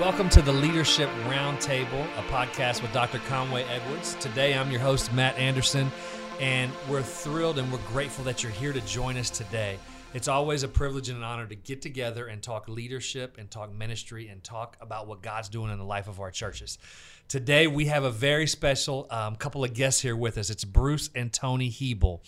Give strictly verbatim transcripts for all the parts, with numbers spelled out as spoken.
Welcome to the Leadership Roundtable, a podcast with Doctor Conway Edwards. Today, I'm your host, Matt Anderson, and we're thrilled and we're grateful that you're here to join us today. It's always a privilege and an honor to get together and talk leadership and talk ministry and talk about what God's doing in the life of our churches. Today, we have a very special um, couple of guests here with us. It's Bruce and Toni Hebel.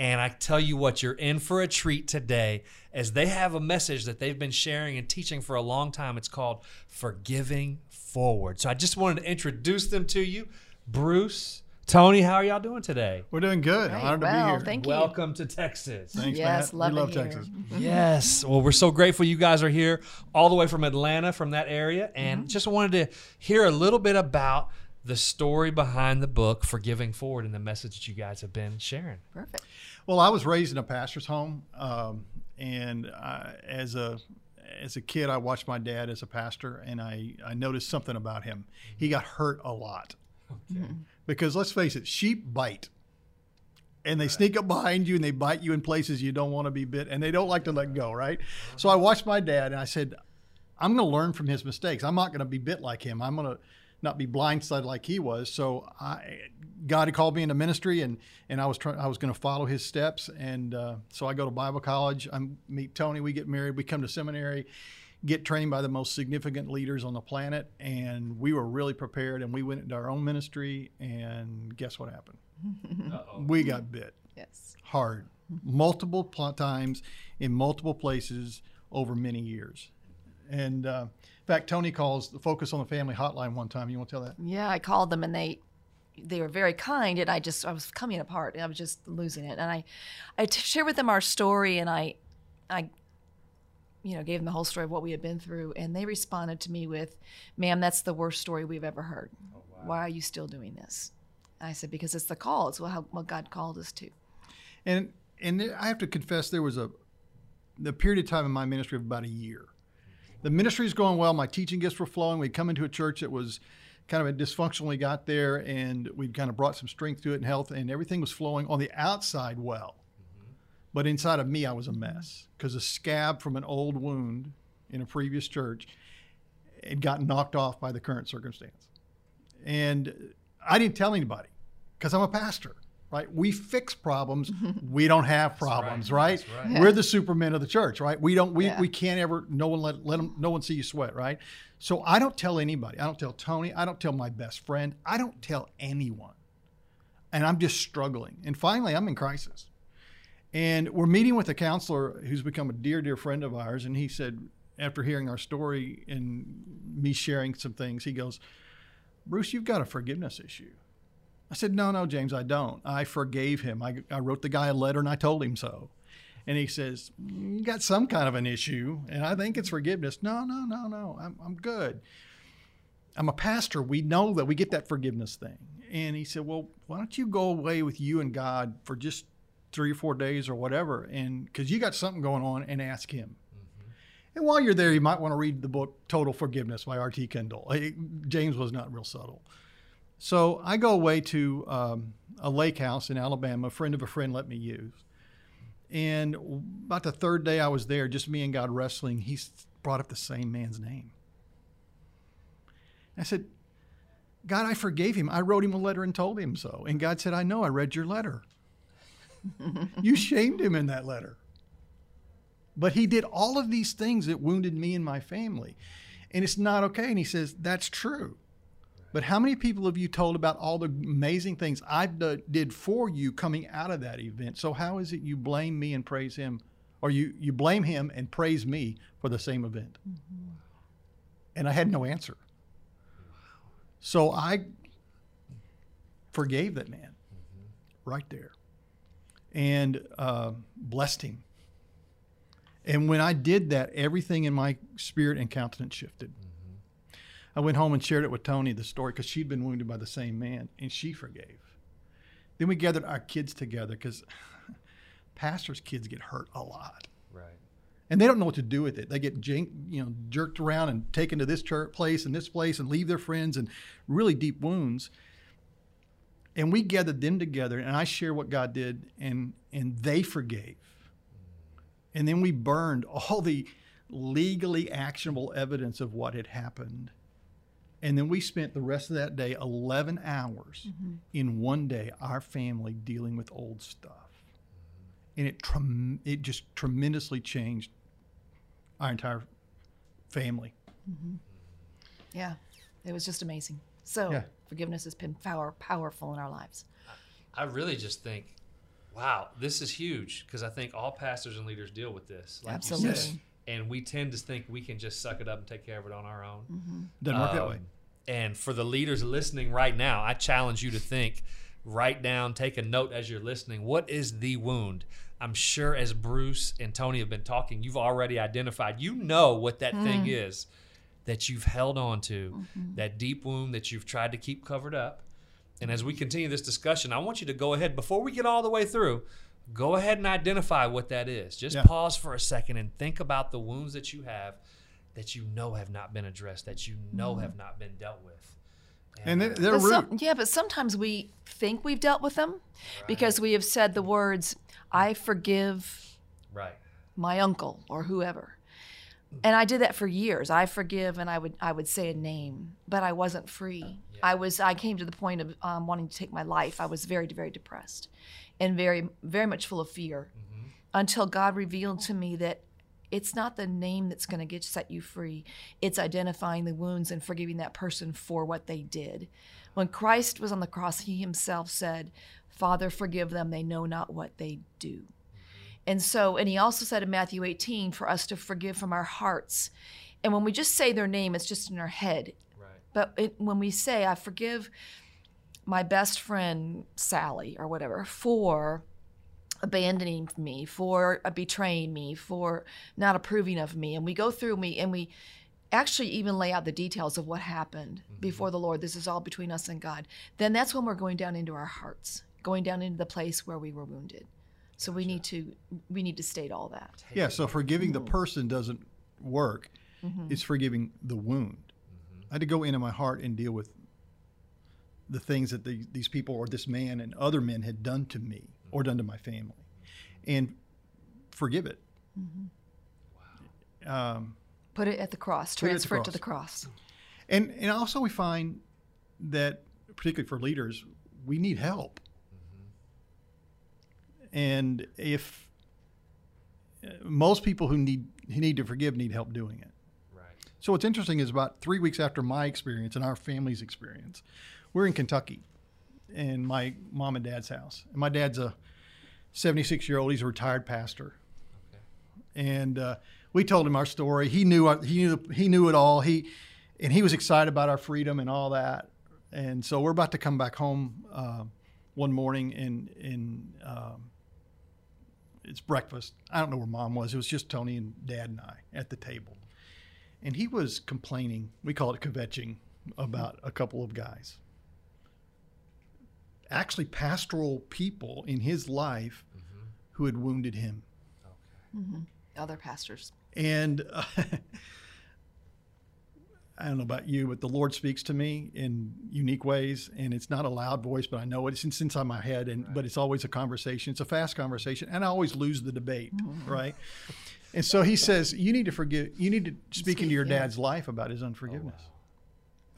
And I tell you what, you're in for a treat today as they have a message that they've been sharing and teaching for a long time. It's called Forgiving Forward. So I just wanted to introduce them to you. Bruce, Toni, how are y'all doing today? We're doing good. Right. Honored well, to be here. Thank you. Welcome to Texas. Thanks, yes, Matt. Love we love here. Texas. Mm-hmm. Yes. Well, we're so grateful you guys are here all the way from Atlanta, from that area. And mm-hmm. just wanted to hear a little bit about the story behind the book, Forgiving Forward, and the message that you guys have been sharing. Perfect. Well, I was raised in a pastor's home. Um, and I, as a as a kid, I watched my dad as a pastor, and I, I noticed something about him. He got hurt a lot. Okay. Mm-hmm. Because let's face it, sheep bite, and they right. sneak up behind you and they bite you in places you don't want to be bit, and they don't like to let go, right? So I watched my dad and I said, I'm going to learn from his mistakes. I'm not going to be bit like him. I'm going to not be blindsided like he was. So I, God had called me into ministry, and and I was trying, I was going to follow his steps. And uh, so I go to Bible college. I meet Toni. We get married. We come to seminary, get trained by the most significant leaders on the planet, and we were really prepared, and we went into our own ministry, and guess what happened? Uh-oh. We got bit. Yes. Hard. Multiple pl- times in multiple places over many years. And uh, in fact, Toni calls the Focus on the Family hotline one time. You want to tell that? Yeah, I called them, and they they were very kind, and I just, I was coming apart, and I was just losing it. And I, I t- shared with them our story, and I, I, you know, gave them the whole story of what we had been through, and they responded to me with, ma'am, that's the worst story we've ever heard. Oh, wow. Why are you still doing this? I said, because it's the call. It's what God called us to. And and I have to confess, there was a the period of time in my ministry of about a year. The ministry is going well. My teaching gifts were flowing. We'd come into a church that was kind of a dysfunctional. We got there, and we'd kind of brought some strength to it and health, and everything was flowing on the outside well. But inside of me, I was a mess, because a scab from an old wound in a previous church, it got knocked off by the current circumstance. And I didn't tell anybody, because I'm a pastor, right? We fix problems. We don't have problems, right? Right? Right. Yeah. We're the supermen of the church, right? We don't, we, yeah. we can't ever, no one let, let them, no one see you sweat, right? So I don't tell anybody. I don't tell Toni. I don't tell my best friend. I don't tell anyone. And I'm just struggling. And finally, I'm in crisis. And we're meeting with a counselor who's become a dear, dear friend of ours. And he said, after hearing our story and me sharing some things, he goes, Bruce, you've got a forgiveness issue. I said, no, no, James, I don't. I forgave him. I, I wrote the guy a letter, and I told him so. And he says, you got some kind of an issue, and I think it's forgiveness. No, no, no, no, I'm, I'm good. I'm a pastor. We know that we get that forgiveness thing. And he said, well, why don't you go away with you and God for just three or four days or whatever, and because you got something going on, and ask him. Mm-hmm. And while you're there, you might want to read the book Total Forgiveness by R T Kendall. It, James was not real subtle. So I go away to um, a lake house in Alabama, a friend of a friend let me use. And about the third day I was there, just me and God wrestling, he brought up the same man's name. I said, God, I forgave him. I wrote him a letter and told him so. And God said, I know, I read your letter. You shamed him in that letter. But he did all of these things that wounded me and my family. And it's not okay. And he says, that's true. But how many people have you told about all the amazing things I d- did for you coming out of that event? So how is it you blame me and praise him, or you, you blame him and praise me for the same event? Mm-hmm. And I had no answer. So I forgave that man mm-hmm. right there. And uh, blessed him. And when I did that, everything in my spirit and countenance shifted. Mm-hmm. I went home and shared it with Toni, the story, because she'd been wounded by the same man, and she forgave. Then we gathered our kids together, because pastors' kids get hurt a lot. Right. And they don't know what to do with it. They get jink, you know, jerked around and taken to this church place and this place and leave their friends and really deep wounds. And we gathered them together, and I share what God did, and and they forgave. And then we burned all the legally actionable evidence of what had happened. And then we spent the rest of that day, eleven hours mm-hmm. in one day, our family dealing with old stuff. And it trem- it just tremendously changed our entire family. Mm-hmm. Yeah, it was just amazing. So yeah. forgiveness has been power- powerful in our lives. I really just think, wow, this is huge, because I think all pastors and leaders deal with this. Like Absolutely. You said. And we tend to think we can just suck it up and take care of it on our own. Mm-hmm. Doesn't work um, that way. And for the leaders listening right now, I challenge you to think, write down, take a note as you're listening. What is the wound? I'm sure as Bruce and Toni have been talking, you've already identified. You know what that mm. thing is that you've held on to, mm-hmm. that deep wound that you've tried to keep covered up. And as we continue this discussion, I want you to go ahead, before we get all the way through, go ahead and identify what that is. Just yeah. pause for a second and think about the wounds that you have that you know have not been addressed, that you know mm-hmm. have not been dealt with. And, and they're, they're root. Some, yeah, but sometimes we think we've dealt with them right. because we have said the words, I forgive right. my uncle or whoever. And I did that for years. I forgive, and I would I would say a name, but I wasn't free. Yeah. I was I came to the point of um, wanting to take my life. I was very, very depressed and very, very much full of fear mm-hmm. until God revealed to me that it's not the name that's going to get set you free. It's identifying the wounds and forgiving that person for what they did. When Christ was on the cross, he himself said, Father, forgive them. They know not what they do. And so, and he also said in Matthew eighteen, for us to forgive from our hearts. And when we just say their name, it's just in our head. Right. But it, when we say, I forgive my best friend, Sally, or whatever, for abandoning me, for betraying me, for not approving of me. And we go through and we, and we actually even lay out the details of what happened mm-hmm. before the Lord. This is all between us and God. Then that's when we're going down into our hearts, going down into the place where we were wounded. So we need to we need to state all that. Yeah, so forgiving the person doesn't work. Mm-hmm. It's forgiving the wound. Mm-hmm. I had to go into my heart and deal with the things that the, these people or this man and other men had done to me mm-hmm. or done to my family and forgive it. Mm-hmm. Wow. Um, put it at the cross. Transfer it, the cross. it to the cross. And, and also we find that, particularly for leaders, we need help. And if uh, most people who need who need to forgive need help doing it. Right. So what's interesting is about three weeks after my experience and our family's experience, we're in Kentucky in my mom and dad's house. And my dad's a seventy-six-year-old. He's a retired pastor. Okay. And uh, we told him our story. He knew our, he knew he knew it all. He and he was excited about our freedom and all that. And so we're about to come back home uh, one morning in in. Um, It's breakfast. I don't know where mom was. It was just Toni and dad and I at the table. And he was complaining, we call it kvetching, about a couple of guys. Actually pastoral people in his life mm-hmm. who had wounded him. Okay. Mm-hmm. Other pastors. And uh, I don't know about you, but the Lord speaks to me in unique ways, and it's not a loud voice, but I know it. It's inside my head, and right. but it's always a conversation. It's a fast conversation, and I always lose the debate, mm-hmm. right? And so he says, "You need to forgive. You need to speak, speak into your yeah. dad's life about his unforgiveness." Oh,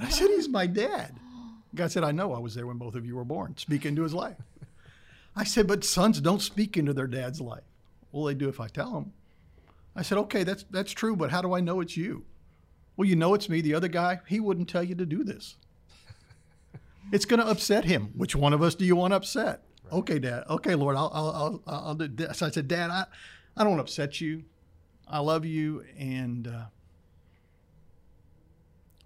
wow. I said, "He's my dad." God said, "I know. I was there when both of you were born. Speak into his life." I said, "But sons don't speak into their dad's life." Well, they do if I tell them. I said, "Okay, that's that's true, but how do I know it's you?" Well, you know it's me. The other guy, he wouldn't tell you to do this. It's going to upset him. Which one of us do you want to upset? Right. Okay, Dad. Okay, Lord, I'll, I'll, I'll, I'll do this. So I said, Dad, I, I don't want to upset you. I love you. And, uh,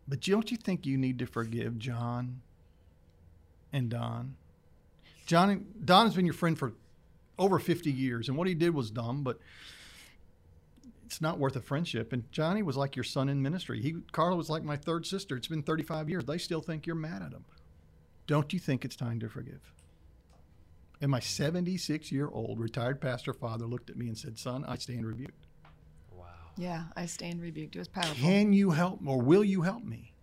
but don't you think you need to forgive John and Don? John, Don has been your friend for over fifty years. And what he did was dumb, but it's not worth a friendship. And Johnny was like your son in ministry. He, Carla was like my third sister. It's been thirty-five years. They still think you're mad at them. Don't you think it's time to forgive? And my seventy-six-year-old retired pastor father looked at me and said, Son, I stand rebuked. Wow. Yeah, I stand rebuked. It was powerful. Can you help or will you help me?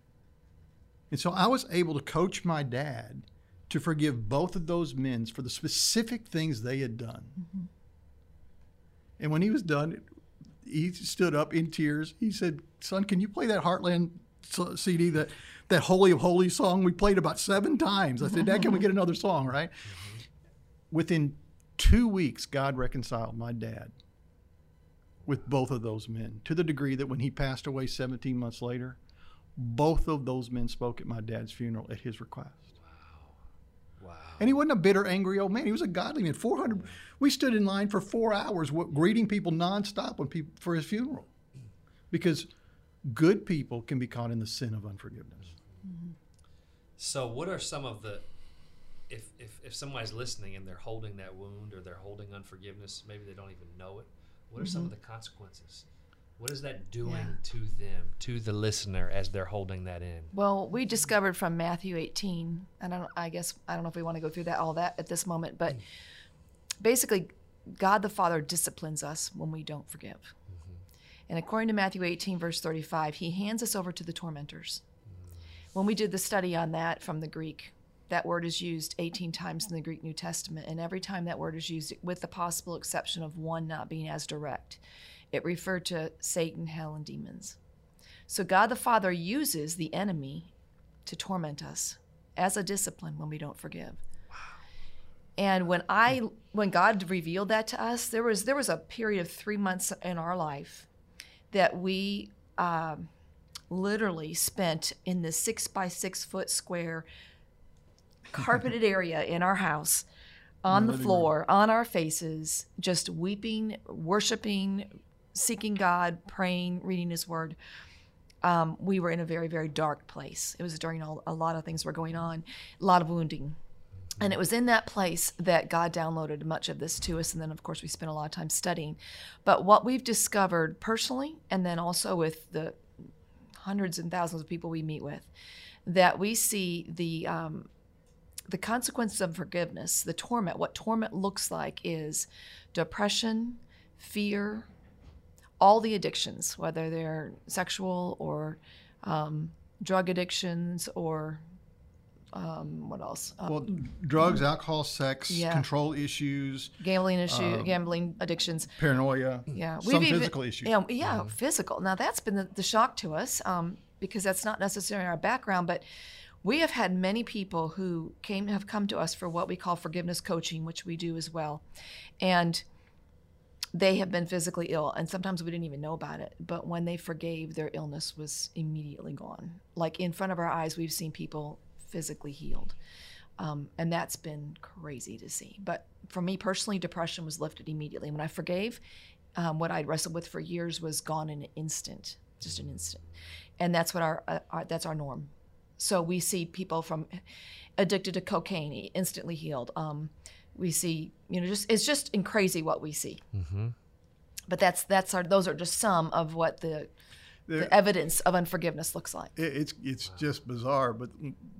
And so I was able to coach my dad to forgive both of those men for the specific things they had done. Mm-hmm. And when he was done, he stood up in tears. He said, "Son, can you play that Heartland C D, that, that Holy of Holies song we played about seven times?" I said, "Dad, can we get another song, right?" Mm-hmm. Within two weeks, God reconciled my dad with both of those men, to the degree that when he passed away seventeen months later, both of those men spoke at my dad's funeral at his request. Wow. Wow. And he wasn't a bitter, angry old man. He was a godly man. four hundred, we stood in line for four hours greeting people nonstop when people, for his funeral, because good people can be caught in the sin of unforgiveness. Mm-hmm. So what are some of the, if, if, if somebody's listening and they're holding that wound or they're holding unforgiveness, maybe they don't even know it, what are mm-hmm. some of the consequences? What is that doing yeah. to them, to the listener, as they're holding that in? Well, we discovered from Matthew eighteen, and I, don't, I guess, I don't know if we want to go through that all that at this moment, but mm-hmm. basically God the Father disciplines us when we don't forgive. Mm-hmm. And according to Matthew eighteen, verse thirty-five, he hands us over to the tormentors. Mm-hmm. When we did the study on that from the Greek, that word is used eighteen times in the Greek New Testament, and every time that word is used, with the possible exception of one not being as direct, it referred to Satan, hell, and demons. So God the Father uses the enemy to torment us as a discipline when we don't forgive. Wow. And when I, when God revealed that to us, there was there was a period of three months in our life that we um, literally spent in this six by six foot square carpeted area in our house, on the floor, on our faces, just weeping, worshiping, seeking God, praying, reading his word. Um, we were in a very, very dark place. It was during all, a lot of things were going on, a lot of wounding. And it was in that place that God downloaded much of this to us. And then, of course, we spent a lot of time studying. But what we've discovered personally, and then also with the hundreds and thousands of people we meet with, that we see the um, the consequence of forgiveness, the torment, what torment looks like is depression, fear, all the addictions, whether they're sexual or um, drug addictions or um, what else? Um, well, drugs, alcohol, sex, yeah. control issues. Gambling issue, um, gambling addictions. Paranoia. Yeah. We've Some even, physical issues. Yeah, yeah um, physical. Now, that's been the, the shock to us um, because that's not necessarily our background, but we have had many people who came have come to us for what we call forgiveness coaching, which we do as well. And they have been physically ill, and sometimes we didn't even know about it. But when they forgave, their illness was immediately gone. Like in front of our eyes, we've seen people physically healed. Um, and that's been crazy to see. But for me personally, depression was lifted immediately. When I forgave, um, what I'd wrestled with for years was gone in an instant, just an instant. And that's what our, uh, our that's our norm. So we see people from addicted to cocaine instantly healed. Um, we see, you know, just it's just in crazy what we see. Mm-hmm. But that's that's our those are just some of what the, the, the evidence of unforgiveness looks like. It's it's wow. just bizarre. But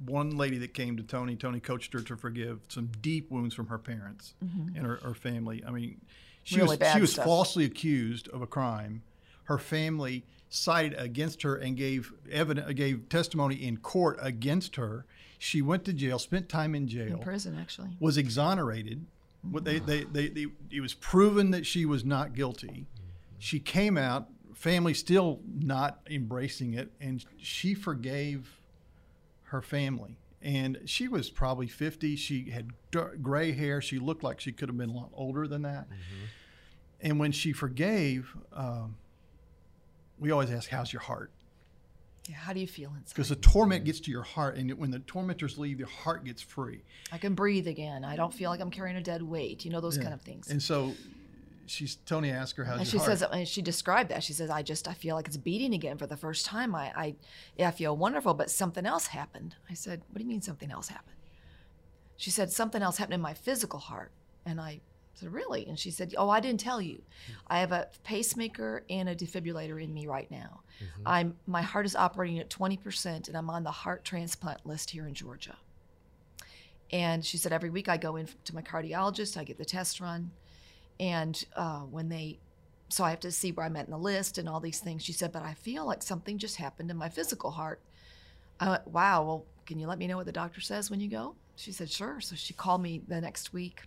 one lady that came to Toni, Toni coached her to forgive some deep wounds from her parents mm-hmm. and her, her family. I mean, she really was bad she was stuff. falsely accused of a crime. Her family cited against her and gave evidence, gave testimony in court against her. She went to jail, spent time in jail. In prison, actually. Was exonerated. What they, they, they, they, it was proven that she was not guilty. She came out, family still not embracing it, and she forgave her family. And she was probably fifty. She had gray hair. She looked like she could have been a lot older than that. Mm-hmm. And when she forgave... Um, we always ask, how's your heart? Yeah, how do you feel inside? Because the torment gets to your heart, and when the tormentors leave, your heart gets free. I can breathe again. I don't feel like I'm carrying a dead weight. You know, those yeah. kind of things. And so she's Toni asked her, how's and your she heart? Says, and she described that. She says, I just, I feel like it's beating again for the first time. I, I, yeah, I feel wonderful, but something else happened. I said, what do you mean something else happened? She said, something else happened in my physical heart. And I said, really? And she said, oh, I didn't tell you. I have a pacemaker and a defibrillator in me right now. Mm-hmm. I'm my heart is operating at twenty percent, and I'm on the heart transplant list here in Georgia. And she said, every week I go in to my cardiologist, I get the test run. And uh, when they, so I have to see where I'm at in the list and all these things. She said, but I feel like something just happened in my physical heart. I went, wow, well, can you let me know what the doctor says when you go? She said, sure. So she called me the next week.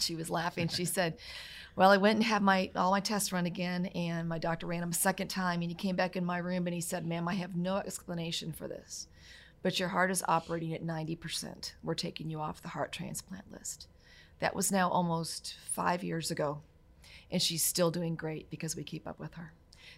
She was laughing. She said, well, I went and had my all my tests run again, and my doctor ran them a second time, and he came back in my room and he said, ma'am, I have no explanation for this, but your heart is operating at ninety percent. We're taking you off the heart transplant list. That was now almost five years ago, and she's still doing great because we keep up with her.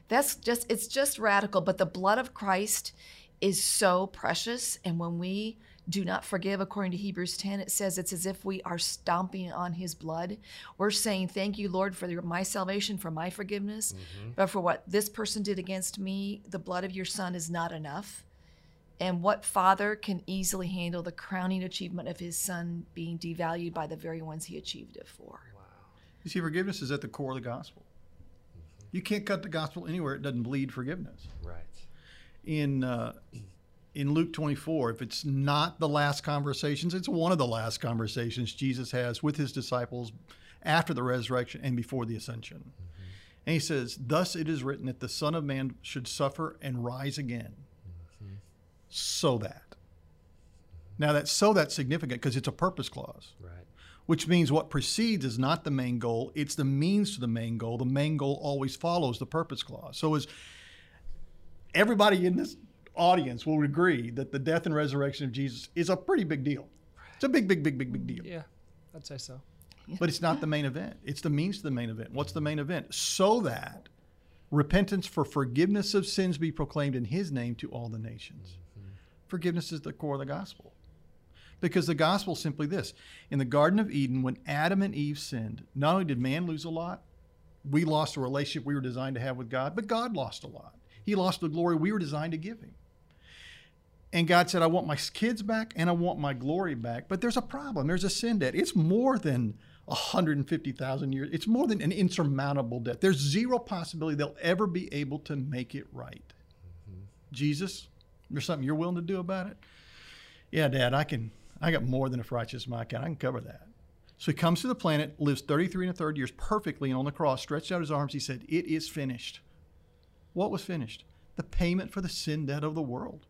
That's just, it's just radical, but the blood of Christ is so precious, and when we do not forgive, according to Hebrews ten, it says it's as if we are stomping on his blood. We're saying, thank you, Lord, for your, my salvation, for my forgiveness, mm-hmm. but for what this person did against me, the blood of your son is not enough. And what father can easily handle the crowning achievement of his son being devalued by the very ones he achieved it for? Wow. You see, forgiveness is at the core of the gospel. Mm-hmm. You can't cut the gospel anywhere it doesn't bleed forgiveness. Right. In uh, in Luke twenty-four, if it's not the last conversations, it's one of the last conversations Jesus has with his disciples after the resurrection and before the ascension. Mm-hmm. And he says, thus it is written that the Son of Man should suffer and rise again. Mm-hmm. So that. Now that's so that's significant because it's a purpose clause. Right. Which means what precedes is not the main goal, it's the means to the main goal. The main goal always follows the purpose clause. So as everybody in this audience will agree that the death and resurrection of Jesus is a pretty big deal. It's a big, big, big, big, big deal. Yeah, I'd say so. But it's not the main event. It's the means to the main event. What's the main event? So that repentance for forgiveness of sins be proclaimed in his name to all the nations. Mm-hmm. Forgiveness is the core of the gospel. Because the gospel is simply this. In the Garden of Eden, when Adam and Eve sinned, not only did man lose a lot, we lost a relationship we were designed to have with God, but God lost a lot. He lost the glory we were designed to give him. And God said, I want my kids back and I want my glory back. But there's a problem. There's a sin debt. It's more than one hundred fifty thousand years. It's more than an insurmountable debt. There's zero possibility they'll ever be able to make it right. Mm-hmm. Jesus, there's something you're willing to do about it? Yeah, Dad, I can. I got more than a righteous in my account. I can cover that. So he comes to the planet, lives thirty-three and a third years perfectly, and on the cross, stretched out his arms, he said, it is finished. What was finished? The payment for the sin debt of the world.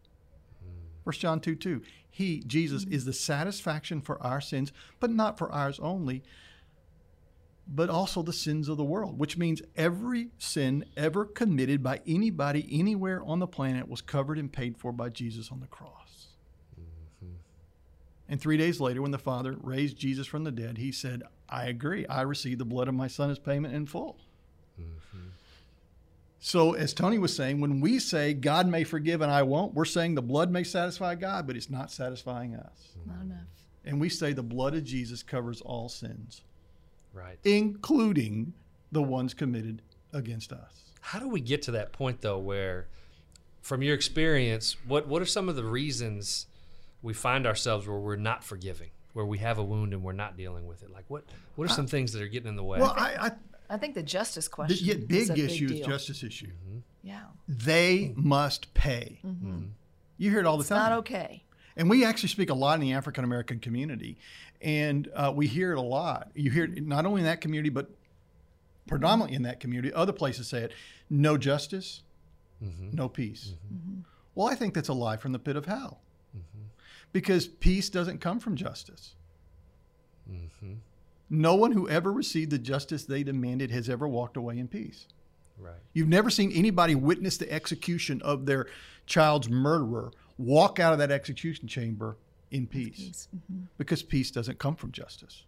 First John two two. He, Jesus, is the satisfaction for our sins, but not for ours only, but also the sins of the world, which means every sin ever committed by anybody anywhere on the planet was covered and paid for by Jesus on the cross. Mm-hmm. And three days later, when the Father raised Jesus from the dead, he said, I agree. I receive the blood of my Son as payment in full. Mm-hmm. So as Toni was saying, when we say God may forgive and I won't, we're saying the blood may satisfy God, but it's not satisfying us. Not enough. And we say the blood of Jesus covers all sins. Right. Including the ones committed against us. How do we get to that point, though, where from your experience, what, what are some of the reasons we find ourselves where we're not forgiving, where we have a wound and we're not dealing with it? Like what, what are some I, things that are getting in the way? Well, I... I I think the justice question the, yeah, big is a big issue deal. Is justice issue. Mm-hmm. Yeah. They mm-hmm. must pay. Mm-hmm. Mm-hmm. You hear it all the it's time. It's not okay. And we actually speak a lot in the African-American community, and uh, we hear it a lot. You hear it not only in that community, but predominantly in that community. Other places say it, no justice, mm-hmm. no peace. Mm-hmm. Mm-hmm. Well, I think that's a lie from the pit of hell mm-hmm. because peace doesn't come from justice. Mm-hmm. No one who ever received the justice they demanded has ever walked away in peace. Right. You've never seen anybody witness the execution of their child's murderer walk out of that execution chamber in peace. peace. Mm-hmm. Because peace doesn't come from justice.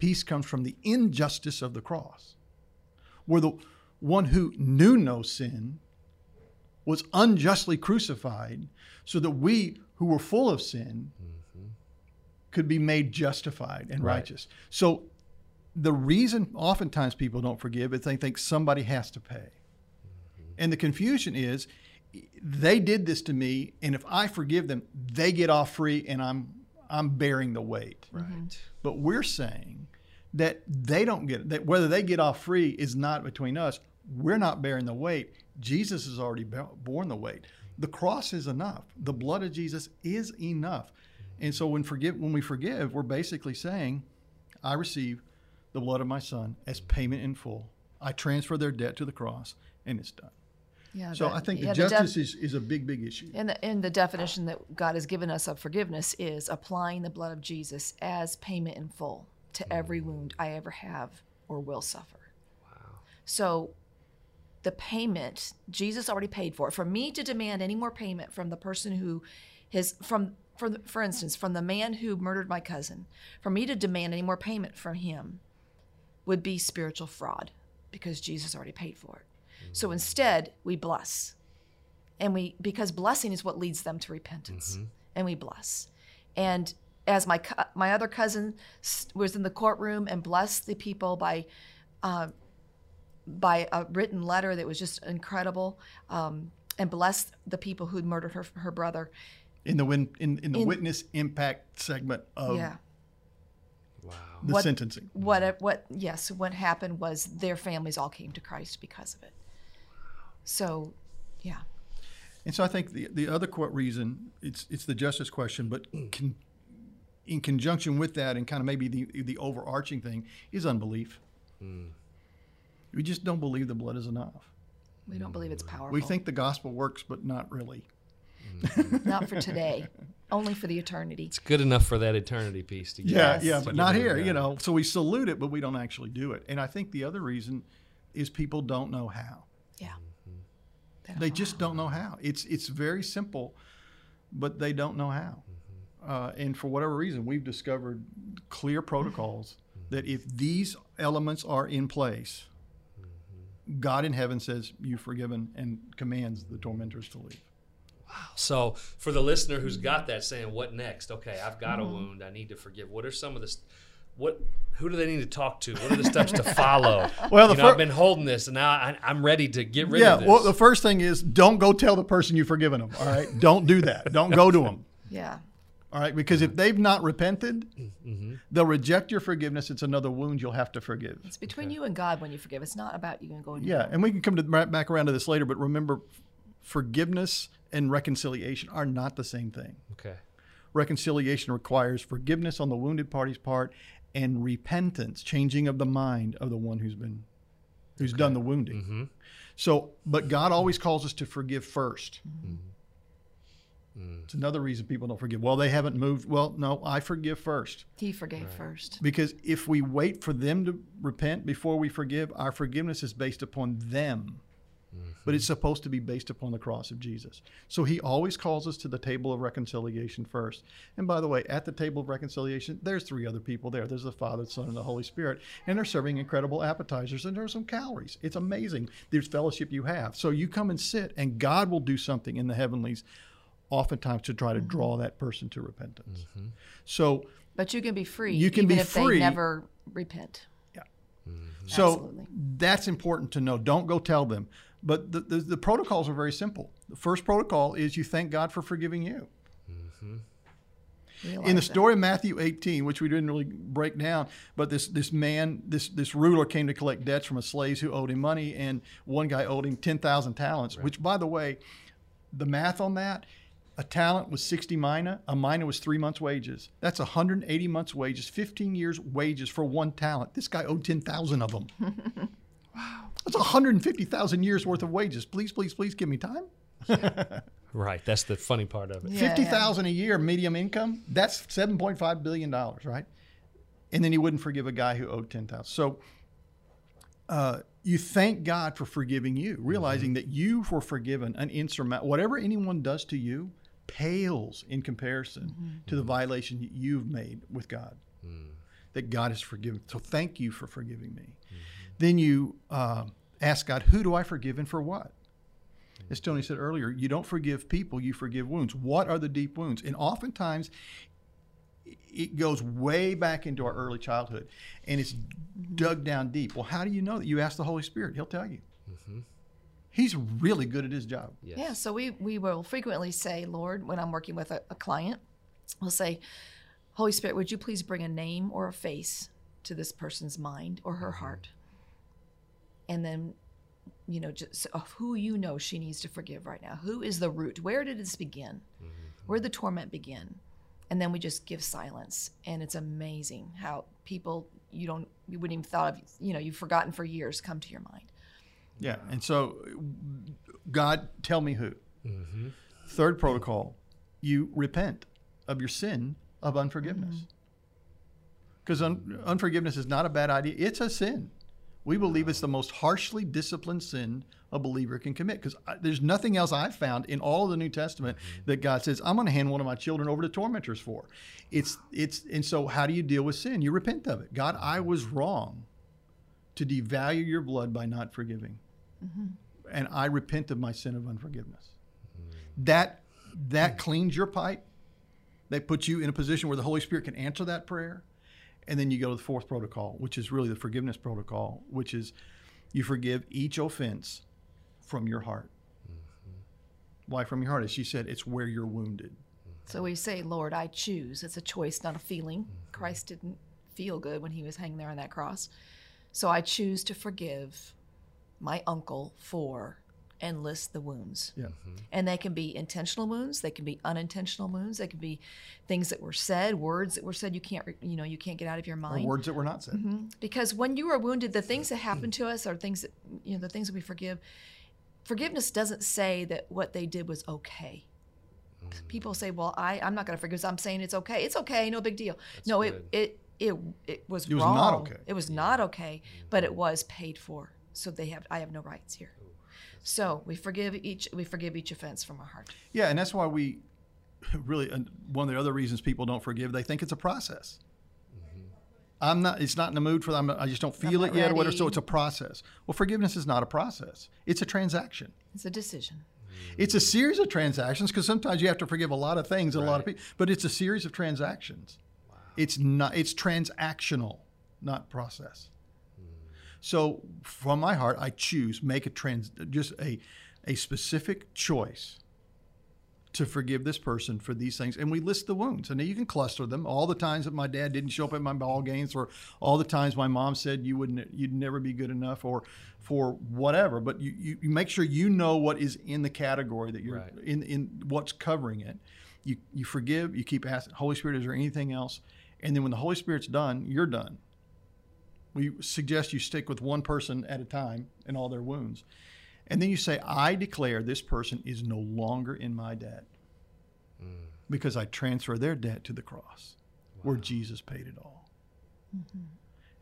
Peace comes from the injustice of the cross, where the one who knew no sin was unjustly crucified so that we who were full of sin mm-hmm. could be made justified and right. righteous. So the reason oftentimes people don't forgive is they think somebody has to pay. Mm-hmm. And the confusion is they did this to me, and if I forgive them, they get off free and I'm I'm bearing the weight. Right. Mm-hmm. But we're saying that they don't get that whether they get off free is not between us. We're not bearing the weight. Jesus has already borne the weight. The cross is enough. The blood of Jesus is enough. And so when forgive, when we forgive, we're basically saying, I receive the blood of my son as payment in full. I transfer their debt to the cross, and it's done. Yeah, so that, I think the yeah, justice the def- is, is a big, big issue. And the, and the definition that God has given us of forgiveness is applying the blood of Jesus as payment in full to every wound I ever have or will suffer. Wow. So the payment, Jesus already paid for it. For me to demand any more payment from the person who has, from, from, for instance, from the man who murdered my cousin, for me to demand any more payment from him would be spiritual fraud, because Jesus already paid for it. Mm-hmm. So instead, we bless. And we, because blessing is what leads them to repentance. Mm-hmm. And we bless. And as my my other cousin was in the courtroom and blessed the people by uh, by a written letter that was just incredible, um, and blessed the people who'd murdered her her brother. In the win, in, in the in, witness impact segment of yeah. wow. the what, sentencing. What what yes, what happened was their families all came to Christ because of it. So, yeah. And so I think the, the other court reason, it's it's the justice question, but can, in conjunction with that, and kind of maybe the the overarching thing, is unbelief. Mm. We just don't believe the blood is enough. We don't believe it's powerful. We think the gospel works, but not really. Mm. Not for today, only for the eternity. It's good enough for that eternity piece to get yeah, us. Yeah, but not here, you know. So we salute it, but we don't actually do it. And I think the other reason is people don't know how. Yeah. They just don't know how. It's it's very simple, but they don't know how. Mm-hmm. Uh, and for whatever reason, we've discovered clear protocols mm-hmm. that if these elements are in place, mm-hmm. God in heaven says, "You've forgiven," and commands the tormentors to leave. Wow. So for the listener who's got that saying, what next? Okay, I've got mm-hmm. a wound. I need to forgive. What are some of the... St- What? Who do they need to talk to? What are the steps to follow? Well, the you know, fir- I've been holding this, and now I, I'm ready to get rid yeah, of this. Yeah, well, the first thing is don't go tell the person you've forgiven them, all right? Don't do that. Don't go to them. Yeah. All right, because if they've not repented, mm-hmm. they'll reject your forgiveness. It's another wound you'll have to forgive. It's between okay. you and God when you forgive. It's not about you and going to Yeah, and we can come to, right back around to this later, but remember, forgiveness and reconciliation are not the same thing. Okay. Reconciliation requires forgiveness on the wounded party's part and repentance, changing of the mind of the one who's been, who's okay. done the wounding. Mm-hmm. So, but God always calls us to forgive first. Mm-hmm. Mm. It's another reason people don't forgive. Well, they haven't moved. Well, no, I forgive first. He forgave right. first. Because if we wait for them to repent before we forgive, our forgiveness is based upon them. Mm-hmm. But it's supposed to be based upon the cross of Jesus. So he always calls us to the table of reconciliation first. And by the way, at the table of reconciliation, there's three other people there. There's the Father, the Son, and the Holy Spirit. And they're serving incredible appetizers, and there's some calories. It's amazing. There's fellowship you have. So you come and sit, and God will do something in the heavenlies oftentimes to try to mm-hmm. draw that person to repentance. Mm-hmm. So, but you can be free you can even be if free. They never repent. Yeah. Mm-hmm. So Absolutely. That's important to know. Don't go tell them. But the, the, the protocols are very simple. The first protocol is you thank God for forgiving you. Mm-hmm. In the story that. of Matthew eighteen, which we didn't really break down, but this this man, this this ruler came to collect debts from a slave who owed him money, and one guy owed him ten thousand talents, right. which, by the way, the math on that, a talent was sixty mina, a mina was three months' wages. That's one hundred eighty months' wages, fifteen years' wages for one talent. This guy owed ten thousand of them. Wow. That's one hundred fifty thousand years worth of wages. Please, please, please give me time. Right. That's the funny part of it. Yeah, fifty thousand yeah. a year medium income. That's seven point five billion dollars, right? And then he wouldn't forgive a guy who owed ten thousand dollars. So uh, you thank God for forgiving you, realizing mm-hmm. that you were forgiven an insurmountable. Whatever anyone does to you pales in comparison mm-hmm. to the violation that you've made with God, mm. that God has forgiven. So thank you for forgiving me. Then you uh, ask God, who do I forgive and for what? As Tony said earlier, you don't forgive people, you forgive wounds. What are the deep wounds? And oftentimes, it goes way back into our early childhood, and it's dug down deep. Well, how do you know that? You ask the Holy Spirit. He'll tell you. Mm-hmm. He's really good at his job. Yes. Yeah, so we, we will frequently say, Lord, when I'm working with a, a client, we'll say, Holy Spirit, would you please bring a name or a face to this person's mind or her mm-hmm. heart? And then, you know, just of who you know she needs to forgive right now. Who is the root? Where did this begin? Mm-hmm. Where did the torment begin? And then we just give silence. And it's amazing how people you don't, you wouldn't even thought of, you know, you've forgotten for years come to your mind. Yeah. And so, God, tell me who. Mm-hmm. Third protocol, you repent of your sin of unforgiveness. Mm-hmm. Because un- unforgiveness is not a bad idea. It's a sin. We believe it's the most harshly disciplined sin a believer can commit. Because there's nothing else I've found in all of the New Testament that God says, I'm going to hand one of my children over to tormentors for. It's it's And so how do you deal with sin? You repent of it. God, I was wrong to devalue your blood by not forgiving. Mm-hmm. And I repent of my sin of unforgiveness. Mm-hmm. That that cleans your pipe. That puts you in a position where the Holy Spirit can answer that prayer. And then you go to the fourth protocol, which is really the forgiveness protocol, which is you forgive each offense from your heart. Mm-hmm. Why from your heart? As she said, it's where you're wounded. So we say, Lord, I choose. It's a choice, not a feeling. Mm-hmm. Christ didn't feel good when he was hanging there on that cross. So I choose to forgive my uncle for, and list the wounds. Yeah. Mm-hmm. And they can be intentional wounds, they can be unintentional wounds, they can be things that were said, words that were said you can't re- you know, you can't get out of your mind. Or words that were not said. Mm-hmm. Because when you are wounded, the things that happen to us are things that, you know, the things that we forgive. Forgiveness doesn't say that what they did was okay. Mm-hmm. People say, well, I, I'm not gonna forgive, so I'm saying it's okay. It's okay, no big deal. That's no, it, it it it was it wrong. It was not okay. It was yeah. not okay, but it was paid for. So they have I have no rights here. So we forgive each we forgive each offense from our heart. Yeah, and that's why we really one of the other reasons people don't forgive, they think it's a process. Mm-hmm. I'm not it's not in the mood for them. I just don't feel it yet or whatever, so it's a process. Well, forgiveness is not a process. It's a transaction. It's a decision. Mm-hmm. It's a series of transactions because sometimes you have to forgive a lot of things and right. a lot of people, but it's a series of transactions. Wow. It's not it's transactional, not process. So from my heart, I choose, make a trans, just a, a specific choice to forgive this person for these things. And we list the wounds. And you can cluster them. All the times that my dad didn't show up at my ball games, or all the times my mom said you wouldn't, you'd never be good enough, or for whatever. But you, you, you make sure you know what is in the category that you're right. in, in what's covering it. You, you forgive, you keep asking, Holy Spirit, is there anything else? And then when the Holy Spirit's done, you're done. We suggest you stick with one person at a time and all their wounds. And then you say, I declare this person is no longer in my debt mm. because I transfer their debt to the cross wow. where Jesus paid it all. Mm-hmm.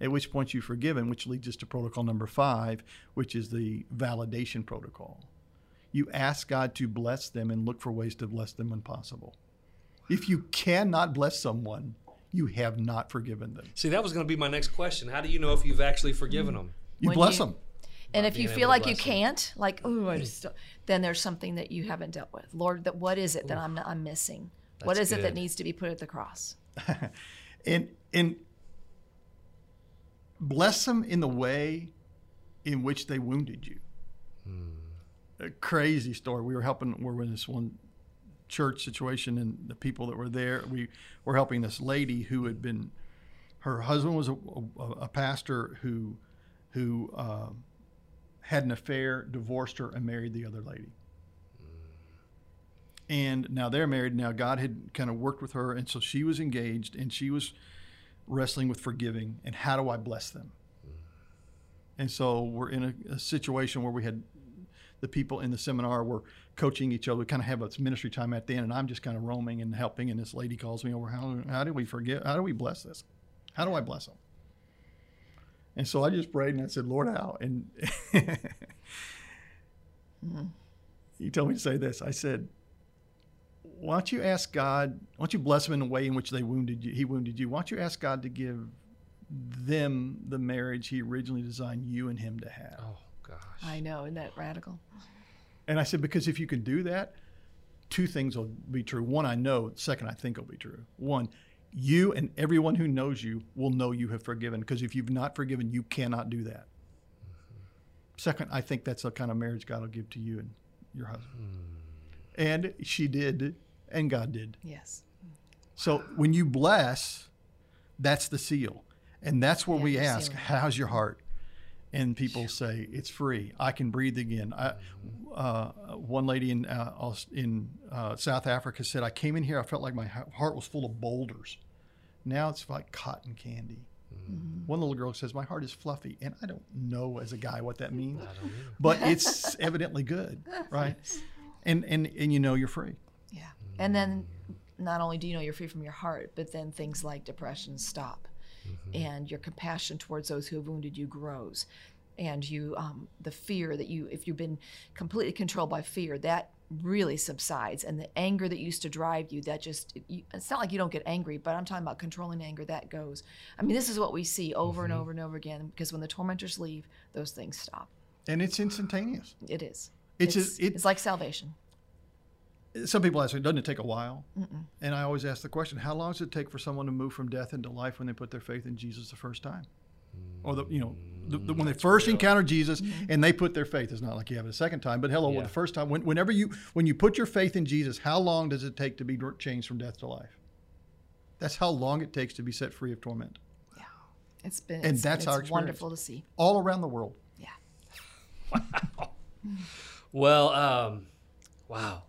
At which point you forgive him, which leads us to protocol number five, which is the validation protocol. You ask God to bless them and look for ways to bless them when possible. Wow. If you cannot bless someone, you have not forgiven them. See, that was going to be my next question. How do you know if you've actually forgiven them? You when bless you, them. And if you feel like you them. can't, like, oh, I just don't, then there's something that you haven't dealt with. Lord, that what is it Ooh. that I'm I'm missing? That's what is good. It that needs to be put at the cross? and and bless them in the way in which they wounded you. Hmm. A crazy story. We were helping, we were in this one church situation, and the people that were there, we were helping this lady who had been, her husband was a, a, a pastor who who uh, had an affair, divorced her, and married the other lady. And now they're married. Now God had kind of worked with her, and so she was engaged, and she was wrestling with forgiving and how do I bless them. And so we're in a, a situation where we had the people in the seminar were coaching each other. We kind of have a ministry time at the end, and I'm just kind of roaming and helping, and this lady calls me over, how, how do we forgive? How do we bless this? How do I bless them? And so I just prayed, and I said, Lord, how? And mm-hmm. he told me to say this. I said, why don't you ask God, why don't you bless them in the way in which they wounded you? He wounded you. Why don't you ask God to give them the marriage he originally designed you and him to have? Oh. Gosh. I know, isn't that radical? And I said, because if you can do that, two things will be true. One, I know. Second, I think will be true. One, you and everyone who knows you will know you have forgiven, because if you've not forgiven, you cannot do that. Mm-hmm. Second, I think that's the kind of marriage God will give to you and your husband. Mm. And she did, and God did. Yes. So when you bless, that's the seal. And that's where yeah, we ask, sealing. How's your heart? And people say, it's free. I can breathe again. I, uh, one lady in uh, in uh, South Africa said, I came in here, I felt like my heart was full of boulders. Now it's like cotton candy. Mm-hmm. One little girl says, my heart is fluffy. And I don't know as a guy what that means, but it's evidently good, right? And, and, and you know you're free. Yeah. And then not only do you know you're free from your heart, but then things like depression stop. mm-hmm. and your compassion towards those who have wounded you grows. And you, um, the fear that you, if you've been completely controlled by fear, that really subsides. And the anger that used to drive you, that just, you, it's not like you don't get angry, but I'm talking about controlling anger, that goes. I mean, this is what we see over mm-hmm. and over and over again, because when the tormentors leave, those things stop. And it's instantaneous. It is. It's It's, a, it, it's like salvation. Some people ask, doesn't it take a while? Mm-mm. And I always ask the question, how long does it take for someone to move from death into life when they put their faith in Jesus the first time? Or the, you know, the, the, when That's they first real. encountered Jesus mm-hmm. and they put their faith, it's not like you have it a second time, but hello, yeah. well, the first time, when, whenever you, when you put your faith in Jesus, how long does it take to be changed from death to life? That's how long it takes to be set free of torment. Yeah, it's been, and it's, that's it's our wonderful to see. All around the world. Yeah. Wow. Well, um, wow.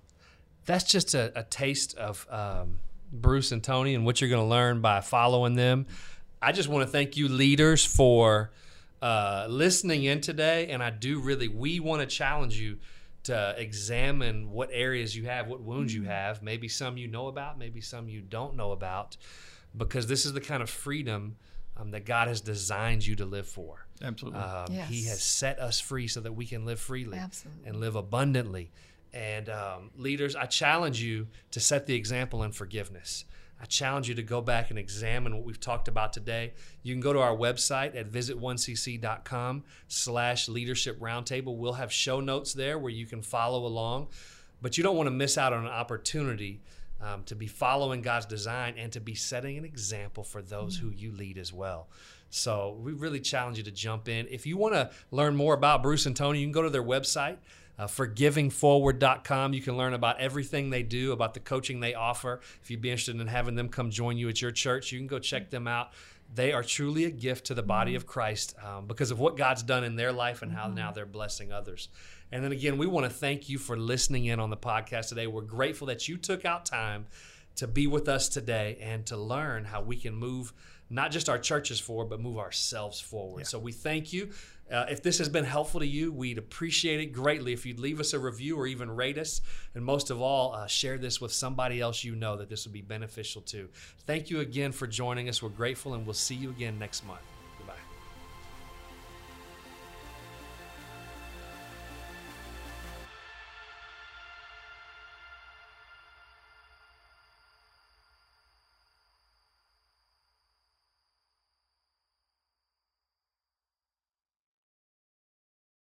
That's just a, a taste of um, Bruce and Toni and what you're going to learn by following them. I just want to thank you leaders for uh, listening in today. And I do really, we want to challenge you to examine what areas you have, what wounds you have, maybe some you know about, maybe some you don't know about, because this is the kind of freedom um, that God has designed you to live for. Absolutely. Um, yes. He has set us free so that we can live freely Absolutely. and live abundantly. And um, leaders, I challenge you to set the example in forgiveness. I challenge you to go back and examine what we've talked about today. You can go to our website at visit one c c dot com slash leadership roundtable. We'll have show notes there where you can follow along. But you don't want to miss out on an opportunity um, to be following God's design and to be setting an example for those mm-hmm. who you lead as well. So we really challenge you to jump in. If you want to learn more about Bruce and Toni, you can go to their website. Uh, forgiving forward dot com. You can learn about everything they do, about the coaching they offer. If you'd be interested in having them come join you at your church, you can go check them out. They are truly a gift to the body of Christ um, because of what God's done in their life and how now they're blessing others. And then again, we want to thank you for listening in on the podcast today. We're grateful that you took out time to be with us today and to learn how we can move not just our churches forward, but move ourselves forward. Yeah. So we thank you. Uh, if this has been helpful to you, we'd appreciate it greatly if you'd leave us a review or even rate us. And most of all, uh, share this with somebody else you know that this would be beneficial to. Thank you again for joining us. We're grateful, and we'll see you again next month.